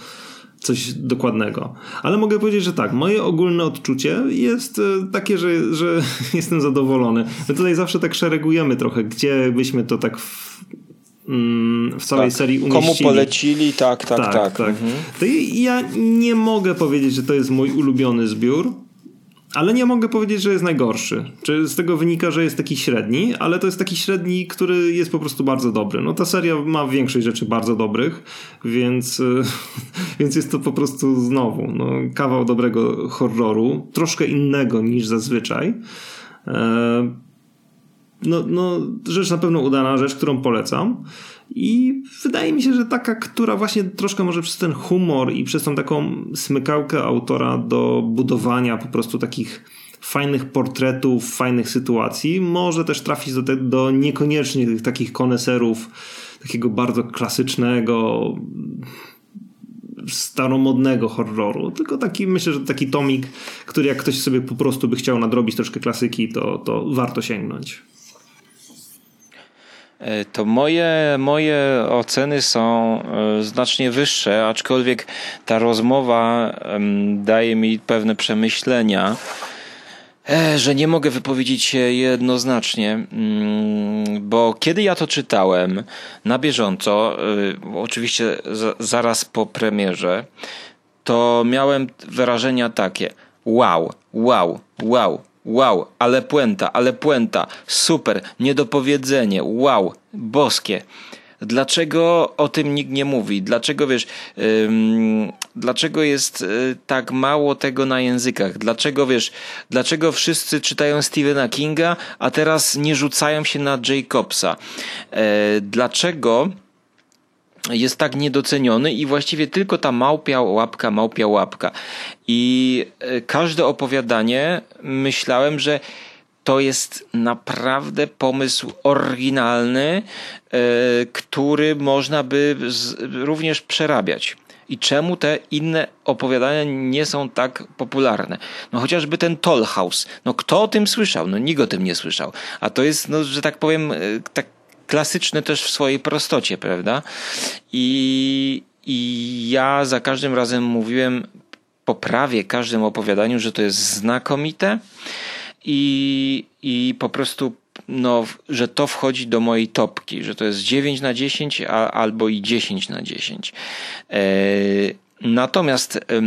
coś dokładnego. Ale mogę powiedzieć, że tak, moje ogólne odczucie jest takie, że, że jestem zadowolony. My tutaj zawsze tak szeregujemy trochę, gdzie byśmy to tak w, w całej tak. serii umieścili. Komu polecili, tak, tak, tak. tak. tak. Mhm. To ja nie mogę powiedzieć, że to jest mój ulubiony zbiór, ale nie mogę powiedzieć, że jest najgorszy. Czy z tego wynika, że jest taki średni, ale to jest taki średni, który jest po prostu bardzo dobry. No ta seria ma większość rzeczy bardzo dobrych, więc, więc jest to po prostu znowu no, kawał dobrego horroru, troszkę innego niż zazwyczaj. No, no rzecz na pewno udana, rzecz, którą polecam. I wydaje mi się, że taka, która właśnie troszkę może przez ten humor i przez tą taką smykałkę autora do budowania po prostu takich fajnych portretów, fajnych sytuacji, może też trafić do, te, do niekoniecznie tych takich koneserów takiego bardzo klasycznego, staromodnego horroru, tylko taki, myślę, że taki tomik, który jak ktoś sobie po prostu by chciał nadrobić troszkę klasyki, to, to warto sięgnąć. To moje, moje oceny są znacznie wyższe, aczkolwiek ta rozmowa daje mi pewne przemyślenia, że nie mogę wypowiedzieć się jednoznacznie, bo kiedy ja to czytałem na bieżąco, oczywiście zaraz po premierze, to miałem wrażenia takie: wow, wow, wow. Wow, ale puenta, ale puenta, super, niedopowiedzenie, wow, boskie. Dlaczego o tym nikt nie mówi? Dlaczego, wiesz, ym, dlaczego jest y, tak mało tego na językach? Dlaczego, wiesz, dlaczego wszyscy czytają Stephena Kinga, a teraz nie rzucają się na Jacobsa? Yy, dlaczego jest tak niedoceniony i właściwie tylko ta małpia łapka, małpia łapka. I każde opowiadanie myślałem, że to jest naprawdę pomysł oryginalny, który można by również przerabiać. I czemu te inne opowiadania nie są tak popularne? No chociażby ten Toll House. No kto o tym słyszał? No nikt o tym nie słyszał. A to jest, no, że tak powiem, tak klasyczny też w swojej prostocie, prawda? I, i ja za każdym razem mówiłem po prawie każdym opowiadaniu, że to jest znakomite i, i po prostu, no, że to wchodzi do mojej topki, że to jest dziewięć na dziesięć a, albo i dziesięć na dziesięć. E, natomiast em,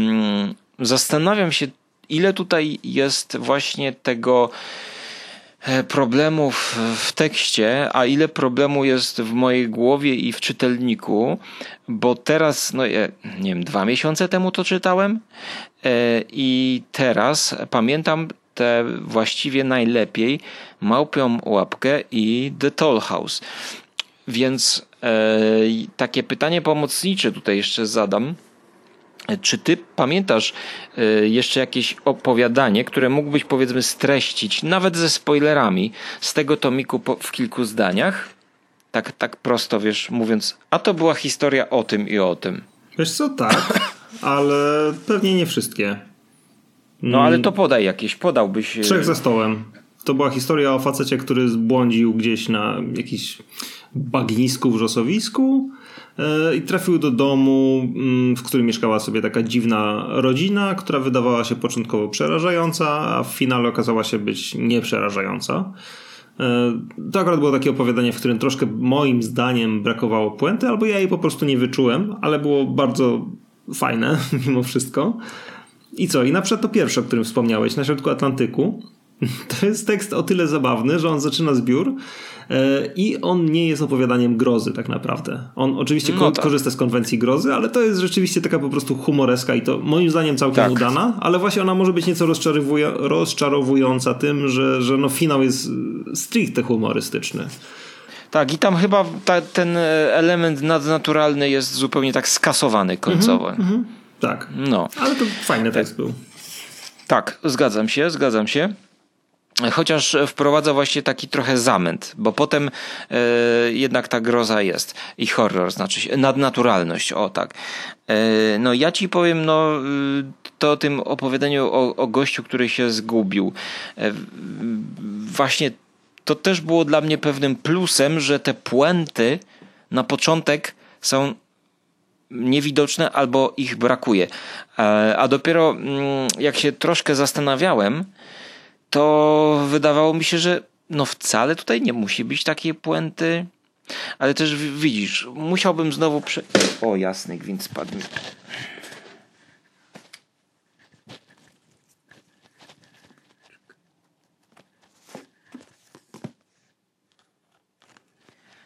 zastanawiam się, ile tutaj jest właśnie tego problemów w tekście, a ile problemu jest w mojej głowie i w czytelniku, bo teraz, no nie wiem, dwa miesiące temu to czytałem i teraz pamiętam te właściwie najlepiej Małpią Łapkę i The Toll House. Więc takie pytanie pomocnicze tutaj jeszcze zadam. Czy ty pamiętasz jeszcze jakieś opowiadanie, które mógłbyś, powiedzmy, streścić, nawet ze spoilerami, z tego tomiku w kilku zdaniach? Tak, tak prosto, wiesz, mówiąc, a to była historia o tym i o tym. Wiesz co, tak, ale pewnie nie wszystkie. No ale to podaj jakieś, podałbyś... Trzech za stołem. To była historia o facecie, który zbłądził gdzieś na jakiś bagnisku, wrzosowisku. I trafił do domu, w którym mieszkała sobie taka dziwna rodzina, która wydawała się początkowo przerażająca, a w finale okazała się być nieprzerażająca. To akurat było takie opowiadanie, w którym troszkę moim zdaniem brakowało puenty, albo ja jej po prostu nie wyczułem, ale było bardzo fajne mimo wszystko. I co? I na przykład to pierwsze, o którym wspomniałeś, Na środku Atlantyku. To jest tekst o tyle zabawny, że on zaczyna zbiór i on nie jest opowiadaniem grozy tak naprawdę. On oczywiście no tak. korzysta z konwencji grozy, ale to jest rzeczywiście taka po prostu humoreska i to moim zdaniem całkiem tak. udana, ale właśnie ona może być nieco rozczarowuja- rozczarowująca tym, że, że no finał jest stricte humorystyczny. Tak, i tam chyba ta, ten element nadnaturalny jest zupełnie tak skasowany końcowo. Mhm, mhm. Tak, no. Ale to fajny tekst był. Tak, zgadzam się, zgadzam się. Chociaż wprowadza właśnie taki trochę zamęt, bo potem e, jednak ta groza jest i horror, znaczy nadnaturalność, o tak. E, no ja ci powiem, no to o tym opowiadaniu o, o gościu, który się zgubił. E, właśnie to też było dla mnie pewnym plusem, że te puenty na początek są niewidoczne albo ich brakuje. E, a dopiero jak się troszkę zastanawiałem, to wydawało mi się, że no wcale tutaj nie musi być takiej puenty. Ale też widzisz, musiałbym znowu... Prze... O, jasny gwint spadł mi.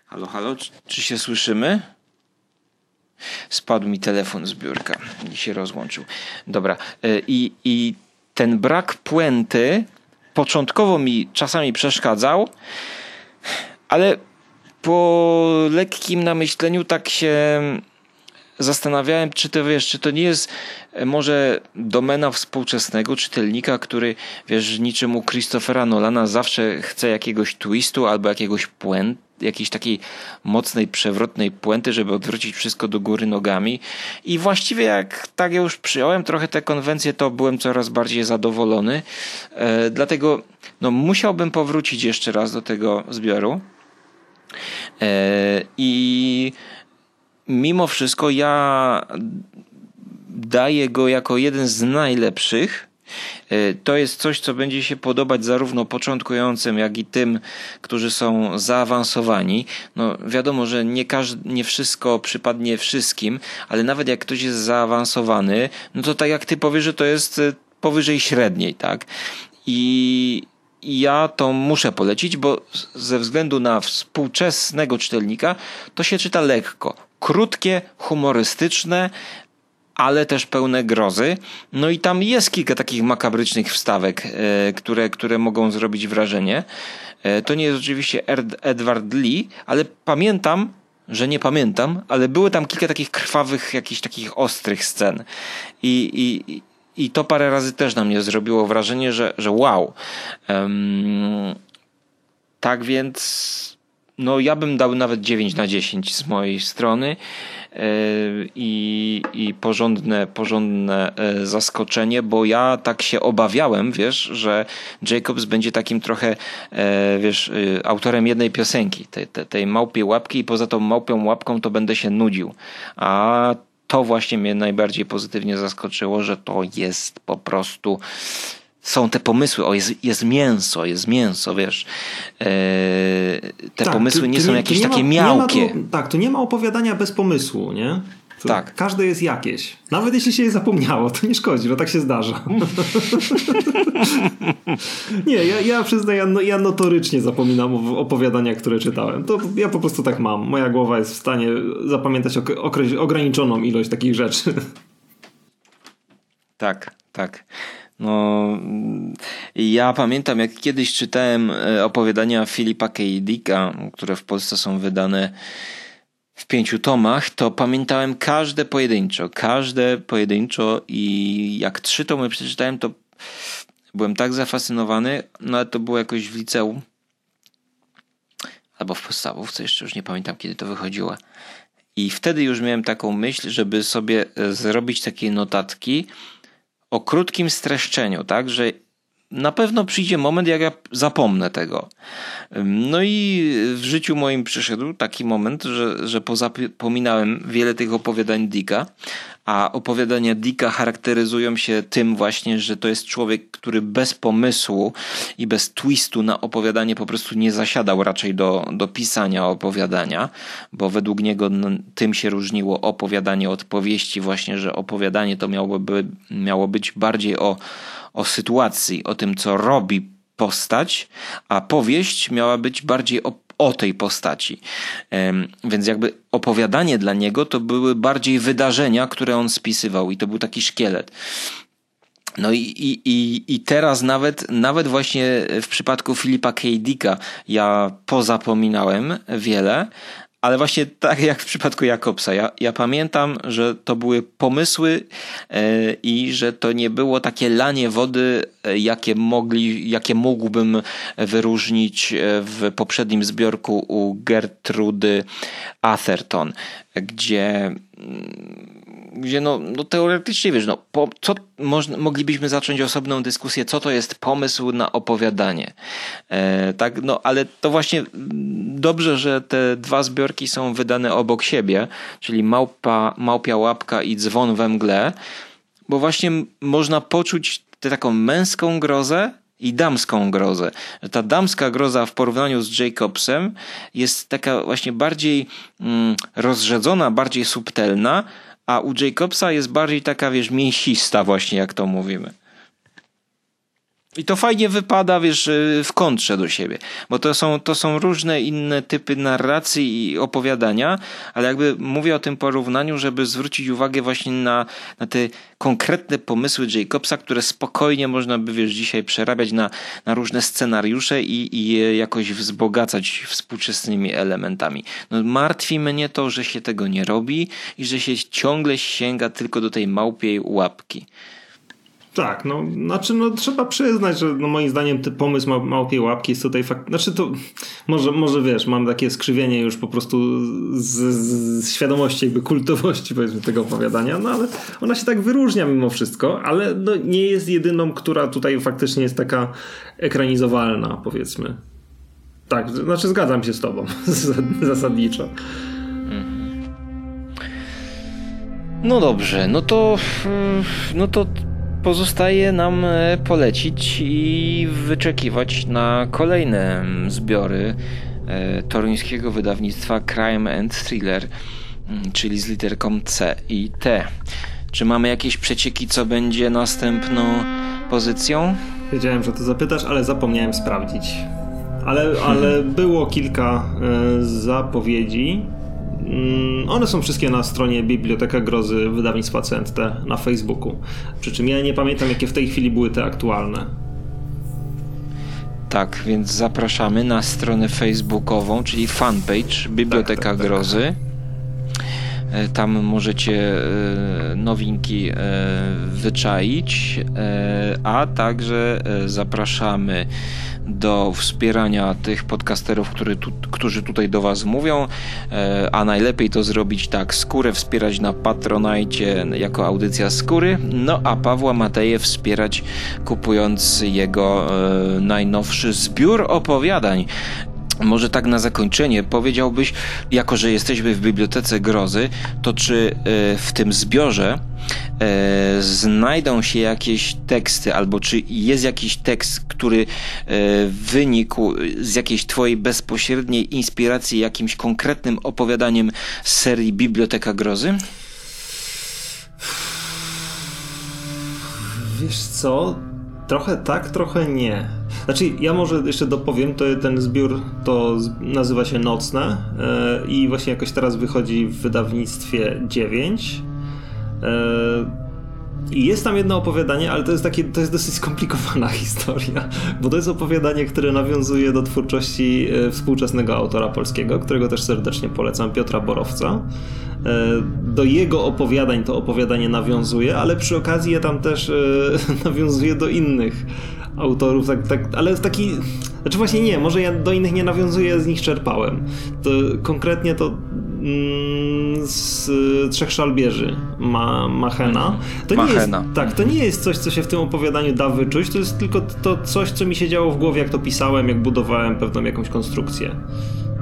Halo, halo, czy, czy się słyszymy? Spadł mi telefon z biurka i się rozłączył. Dobra, i, i ten brak puenty początkowo mi czasami przeszkadzał, ale po lekkim namyśleniu tak się zastanawiałem, czy to wiesz, czy to nie jest może domena współczesnego czytelnika, który wiesz, niczym u Christophera Nolana zawsze chce jakiegoś twistu albo jakiegoś puent, jakiejś takiej mocnej, przewrotnej puenty, żeby odwrócić wszystko do góry nogami. I właściwie jak tak ja już przyjąłem trochę te konwencje, to byłem coraz bardziej zadowolony. E, dlatego no, musiałbym powrócić jeszcze raz do tego zbioru. E, I mimo wszystko ja daję go jako jeden z najlepszych. To jest coś, co będzie się podobać zarówno początkującym, jak i tym, którzy są zaawansowani. No wiadomo, że nie, każd- nie wszystko przypadnie wszystkim, ale nawet jak ktoś jest zaawansowany, no to tak jak ty powiesz, że to jest powyżej średniej, tak? I ja to muszę polecić, bo ze względu na współczesnego czytelnika to się czyta lekko. Krótkie, humorystyczne, ale też pełne grozy. No i tam jest kilka takich makabrycznych wstawek, e, które, które mogą zrobić wrażenie. E, to nie jest oczywiście Erd- Edward Lee, ale pamiętam, że nie pamiętam, ale były tam kilka takich krwawych, jakichś takich ostrych scen. I, i, i to parę razy też na mnie zrobiło wrażenie, że, że wow. Um, tak więc... No ja bym dał nawet dziewięć na dziesięć z mojej strony i, i porządne, porządne zaskoczenie, bo ja tak się obawiałem, wiesz, że Jacobs będzie takim trochę, wiesz, autorem jednej piosenki, tej, tej małpiej łapki i poza tą małpią łapką to będę się nudził. A to właśnie mnie najbardziej pozytywnie zaskoczyło, że to jest po prostu... Są te pomysły, o jest, jest mięso, jest mięso, wiesz. Eee, te tak, pomysły tu, nie tu są nie, jakieś nie takie ma, miałkie. Nie ma tu, tak, tu nie ma opowiadania bez pomysłu, nie? Tu tak. Każde jest jakieś. Nawet jeśli się je zapomniało, to nie szkodzi, bo tak się zdarza. nie, ja, ja przyznaję, no, ja notorycznie zapominam o opowiadaniach, które czytałem. To ja po prostu tak mam. Moja głowa jest w stanie zapamiętać okre- ograniczoną ilość takich rzeczy. tak, tak. No, ja pamiętam, jak kiedyś czytałem opowiadania Filipa K. Dicka, które w Polsce są wydane w pięciu tomach, to pamiętałem każde pojedynczo, każde pojedynczo i jak trzy tomy przeczytałem, to byłem tak zafascynowany, no ale to było jakoś w liceum albo w podstawówce, jeszcze już nie pamiętam, kiedy to wychodziło. I wtedy już miałem taką myśl, żeby sobie zrobić takie notatki o krótkim streszczeniu, tak, że na pewno przyjdzie moment, jak ja zapomnę tego. No i w życiu moim przyszedł taki moment, że, że pozapominałem wiele tych opowiadań Dicka, a opowiadania Dicka charakteryzują się tym właśnie, że to jest człowiek, który bez pomysłu i bez twistu na opowiadanie po prostu nie zasiadał raczej do, do pisania opowiadania, bo według niego tym się różniło opowiadanie od powieści właśnie, że opowiadanie to miałoby, miało być bardziej o o sytuacji, o tym, co robi postać, a powieść miała być bardziej o, o tej postaci. Więc jakby opowiadanie dla niego to były bardziej wydarzenia, które on spisywał, i to był taki szkielet. No i, i, i, i teraz nawet, nawet właśnie w przypadku Filipa K. Dicka ja pozapominałem wiele, ale właśnie tak jak w przypadku Jacobsa. Ja, ja pamiętam, że to były pomysły yy, i że to nie było takie lanie wody, jakie, mogli, jakie mógłbym wyróżnić w poprzednim zbiorku u Gertrudy Atherton, gdzie... gdzie no, no teoretycznie, wiesz, no, po, co, moż, moglibyśmy zacząć osobną dyskusję, co to jest pomysł na opowiadanie. E, tak, no, ale to właśnie dobrze, że te dwa zbiorki są wydane obok siebie, czyli Małpa, Małpia Łapka i Dzwon we mgle, bo właśnie można poczuć tę taką męską grozę i damską grozę. Ta damska groza w porównaniu z Jacobsem jest taka właśnie bardziej mm, rozrzedzona, bardziej subtelna, a u Jacobsa jest bardziej taka, wiesz, mięsista właśnie, jak to mówimy. I to fajnie wypada, wiesz, w kontrze do siebie. Bo to są, to są różne inne typy narracji i opowiadania, ale jakby mówię o tym porównaniu, żeby zwrócić uwagę właśnie na, na te konkretne pomysły Jacobsa, które spokojnie można by, wiesz, dzisiaj przerabiać na, na różne scenariusze i, i je jakoś wzbogacać współczesnymi elementami. No, martwi mnie to, że się tego nie robi i że się ciągle sięga tylko do tej małpiej łapki. Tak, no, znaczy, no, trzeba przyznać, że no, moim zdaniem ten pomysł ma, małpiej łapki jest tutaj fakt, znaczy to, może, może wiesz, mam takie skrzywienie już po prostu z, z świadomości jakby kultowości, powiedzmy, tego opowiadania, no ale ona się tak wyróżnia mimo wszystko, ale no, nie jest jedyną, która tutaj faktycznie jest taka ekranizowalna, powiedzmy. Tak, znaczy zgadzam się z tobą zasadniczo. No dobrze, no to no to pozostaje nam polecić i wyczekiwać na kolejne zbiory toruńskiego wydawnictwa Crime and Thriller, czyli z literką C i T. Czy mamy jakieś przecieki, co będzie następną pozycją? Wiedziałem, że to zapytasz, ale zapomniałem sprawdzić. Ale, ale było kilka zapowiedzi. One są wszystkie na stronie Biblioteka Grozy wydawnictwa C N T na Facebooku. Przy czym ja nie pamiętam, jakie w tej chwili były te aktualne. Tak, więc zapraszamy na stronę facebookową, czyli fanpage Biblioteka tak, tak, Grozy. Tak. Tam możecie nowinki wyczaić, a także zapraszamy do wspierania tych podcasterów, który tu, którzy tutaj do was mówią, a najlepiej to zrobić tak: Skórę wspierać na Patronite jako audycja Skóry, no a Pawła Mateję wspierać kupując jego e, najnowszy zbiór opowiadań. Może tak na zakończenie powiedziałbyś, jako że jesteśmy w Bibliotece Grozy, to czy w tym zbiorze e, znajdą się jakieś teksty, albo czy jest jakiś tekst, który e, wynikł z jakiejś twojej bezpośredniej inspiracji jakimś konkretnym opowiadaniem z serii Biblioteka Grozy? Wiesz co? Trochę tak, trochę nie. Znaczy, ja może jeszcze dopowiem, to ten zbiór to nazywa się Nocne yy, i właśnie jakoś teraz wychodzi w wydawnictwie dziewięć. Yy, I jest tam jedno opowiadanie, ale to jest takie, to jest dosyć skomplikowana historia, bo to jest opowiadanie, które nawiązuje do twórczości współczesnego autora polskiego, którego też serdecznie polecam, Piotra Borowca. Do jego opowiadań to opowiadanie nawiązuje, ale przy okazji ja tam też nawiązuje do innych autorów, tak, tak, ale taki... Znaczy właśnie nie, może ja do innych nie nawiązuję, z nich czerpałem. To konkretnie to z Trzech Szalbierzy ma Mahena. To nie jest, tak, to nie jest coś, co się w tym opowiadaniu da wyczuć, to jest tylko to coś, co mi się działo w głowie, jak to pisałem, jak budowałem pewną jakąś konstrukcję.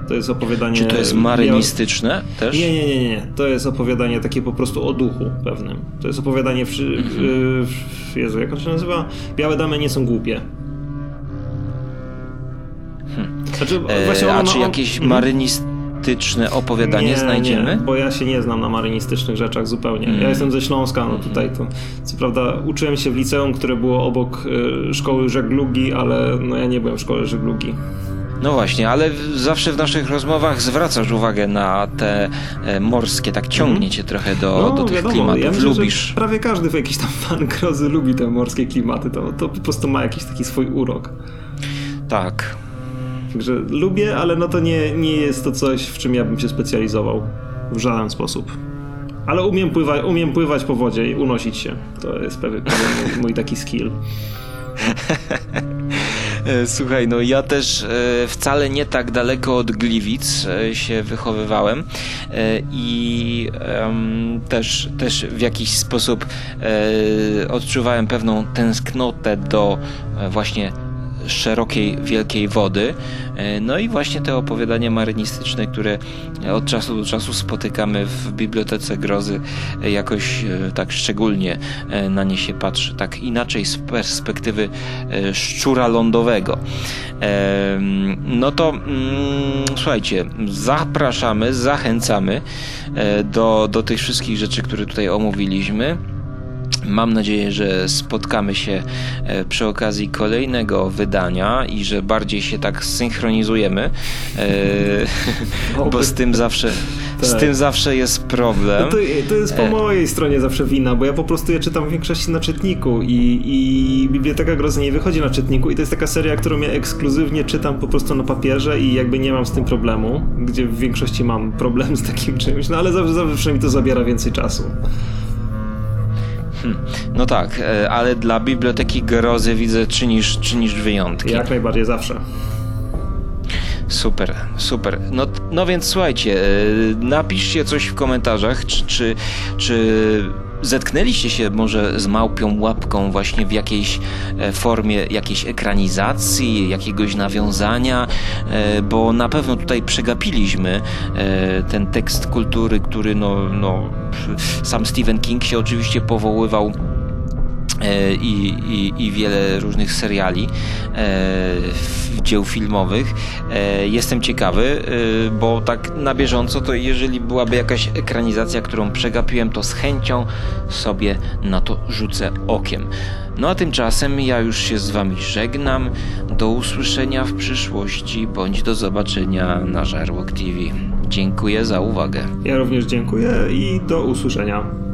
To jest opowiadanie... Czy to jest marynistyczne nie, też? Nie, nie, nie, nie. To jest opowiadanie takie po prostu o duchu pewnym. To jest opowiadanie... W, w, w, Jezu, jak on się nazywa? Białe damy nie są głupie. Hmm. Znaczy, właśnie e, ono, a czy on, jakieś marynist... marynistyczne opowiadanie nie, znajdziemy? Nie, bo ja się nie znam na marynistycznych rzeczach zupełnie. Mm. Ja jestem ze Śląska, no tutaj to co prawda uczyłem się w liceum, które było obok y, szkoły żeglugi, ale no ja nie byłem w szkole żeglugi. No właśnie, ale zawsze w naszych rozmowach zwracasz uwagę na te morskie, tak ciągnie cię trochę do, no, do tych wiadomo, klimatów. Ja myślę, lubisz. Że prawie każdy w jakiś tam fan grozy lubi te morskie klimaty, to, to po prostu ma jakiś taki swój urok. Tak. Także lubię, ale no to nie, nie jest to coś, w czym ja bym się specjalizował w żaden sposób. Ale umiem, pływa, umiem pływać po wodzie i unosić się. To jest pewien, pewien mój taki skill. Słuchaj, no ja też wcale nie tak daleko od Gliwic się wychowywałem i też, też w jakiś sposób odczuwałem pewną tęsknotę do właśnie szerokiej, wielkiej wody. No i właśnie te opowiadania marynistyczne, które od czasu do czasu spotykamy w Bibliotece Grozy, jakoś tak szczególnie na nie się patrzy, tak inaczej z perspektywy szczura lądowego. No to słuchajcie, zapraszamy, zachęcamy do, do tych wszystkich rzeczy, które tutaj omówiliśmy. Mam nadzieję, że spotkamy się przy okazji kolejnego wydania i że bardziej się tak synchronizujemy, bo z tym zawsze, tak. z tym zawsze jest problem. No to, to jest po mojej stronie zawsze wina, bo ja po prostu je czytam w większości na czytniku i, i Biblioteka Grozy nie wychodzi na czytniku i to jest taka seria, którą ja ekskluzywnie czytam po prostu na papierze i jakby nie mam z tym problemu, gdzie w większości mam problem z takim czymś, no ale zawsze, zawsze mi to zabiera więcej czasu. No tak, ale dla Biblioteki Grozy widzę, czynisz, czynisz wyjątki. Jak najbardziej zawsze. Super, super. No, no więc słuchajcie, napiszcie coś w komentarzach, czy, czy, czy zetknęliście się może z Małpią Łapką właśnie w jakiejś formie jakiejś ekranizacji, jakiegoś nawiązania, bo na pewno tutaj przegapiliśmy ten tekst kultury, który no, no sam Stephen King się oczywiście powoływał I, i, i wiele różnych seriali, e, dzieł filmowych. E, jestem ciekawy, e, bo tak na bieżąco, to jeżeli byłaby jakaś ekranizacja, którą przegapiłem, to z chęcią sobie na to rzucę okiem. No a tymczasem ja już się z wami żegnam. Do usłyszenia w przyszłości, bądź do zobaczenia na Żarłok T V. Dziękuję za uwagę. Ja również dziękuję i do usłyszenia.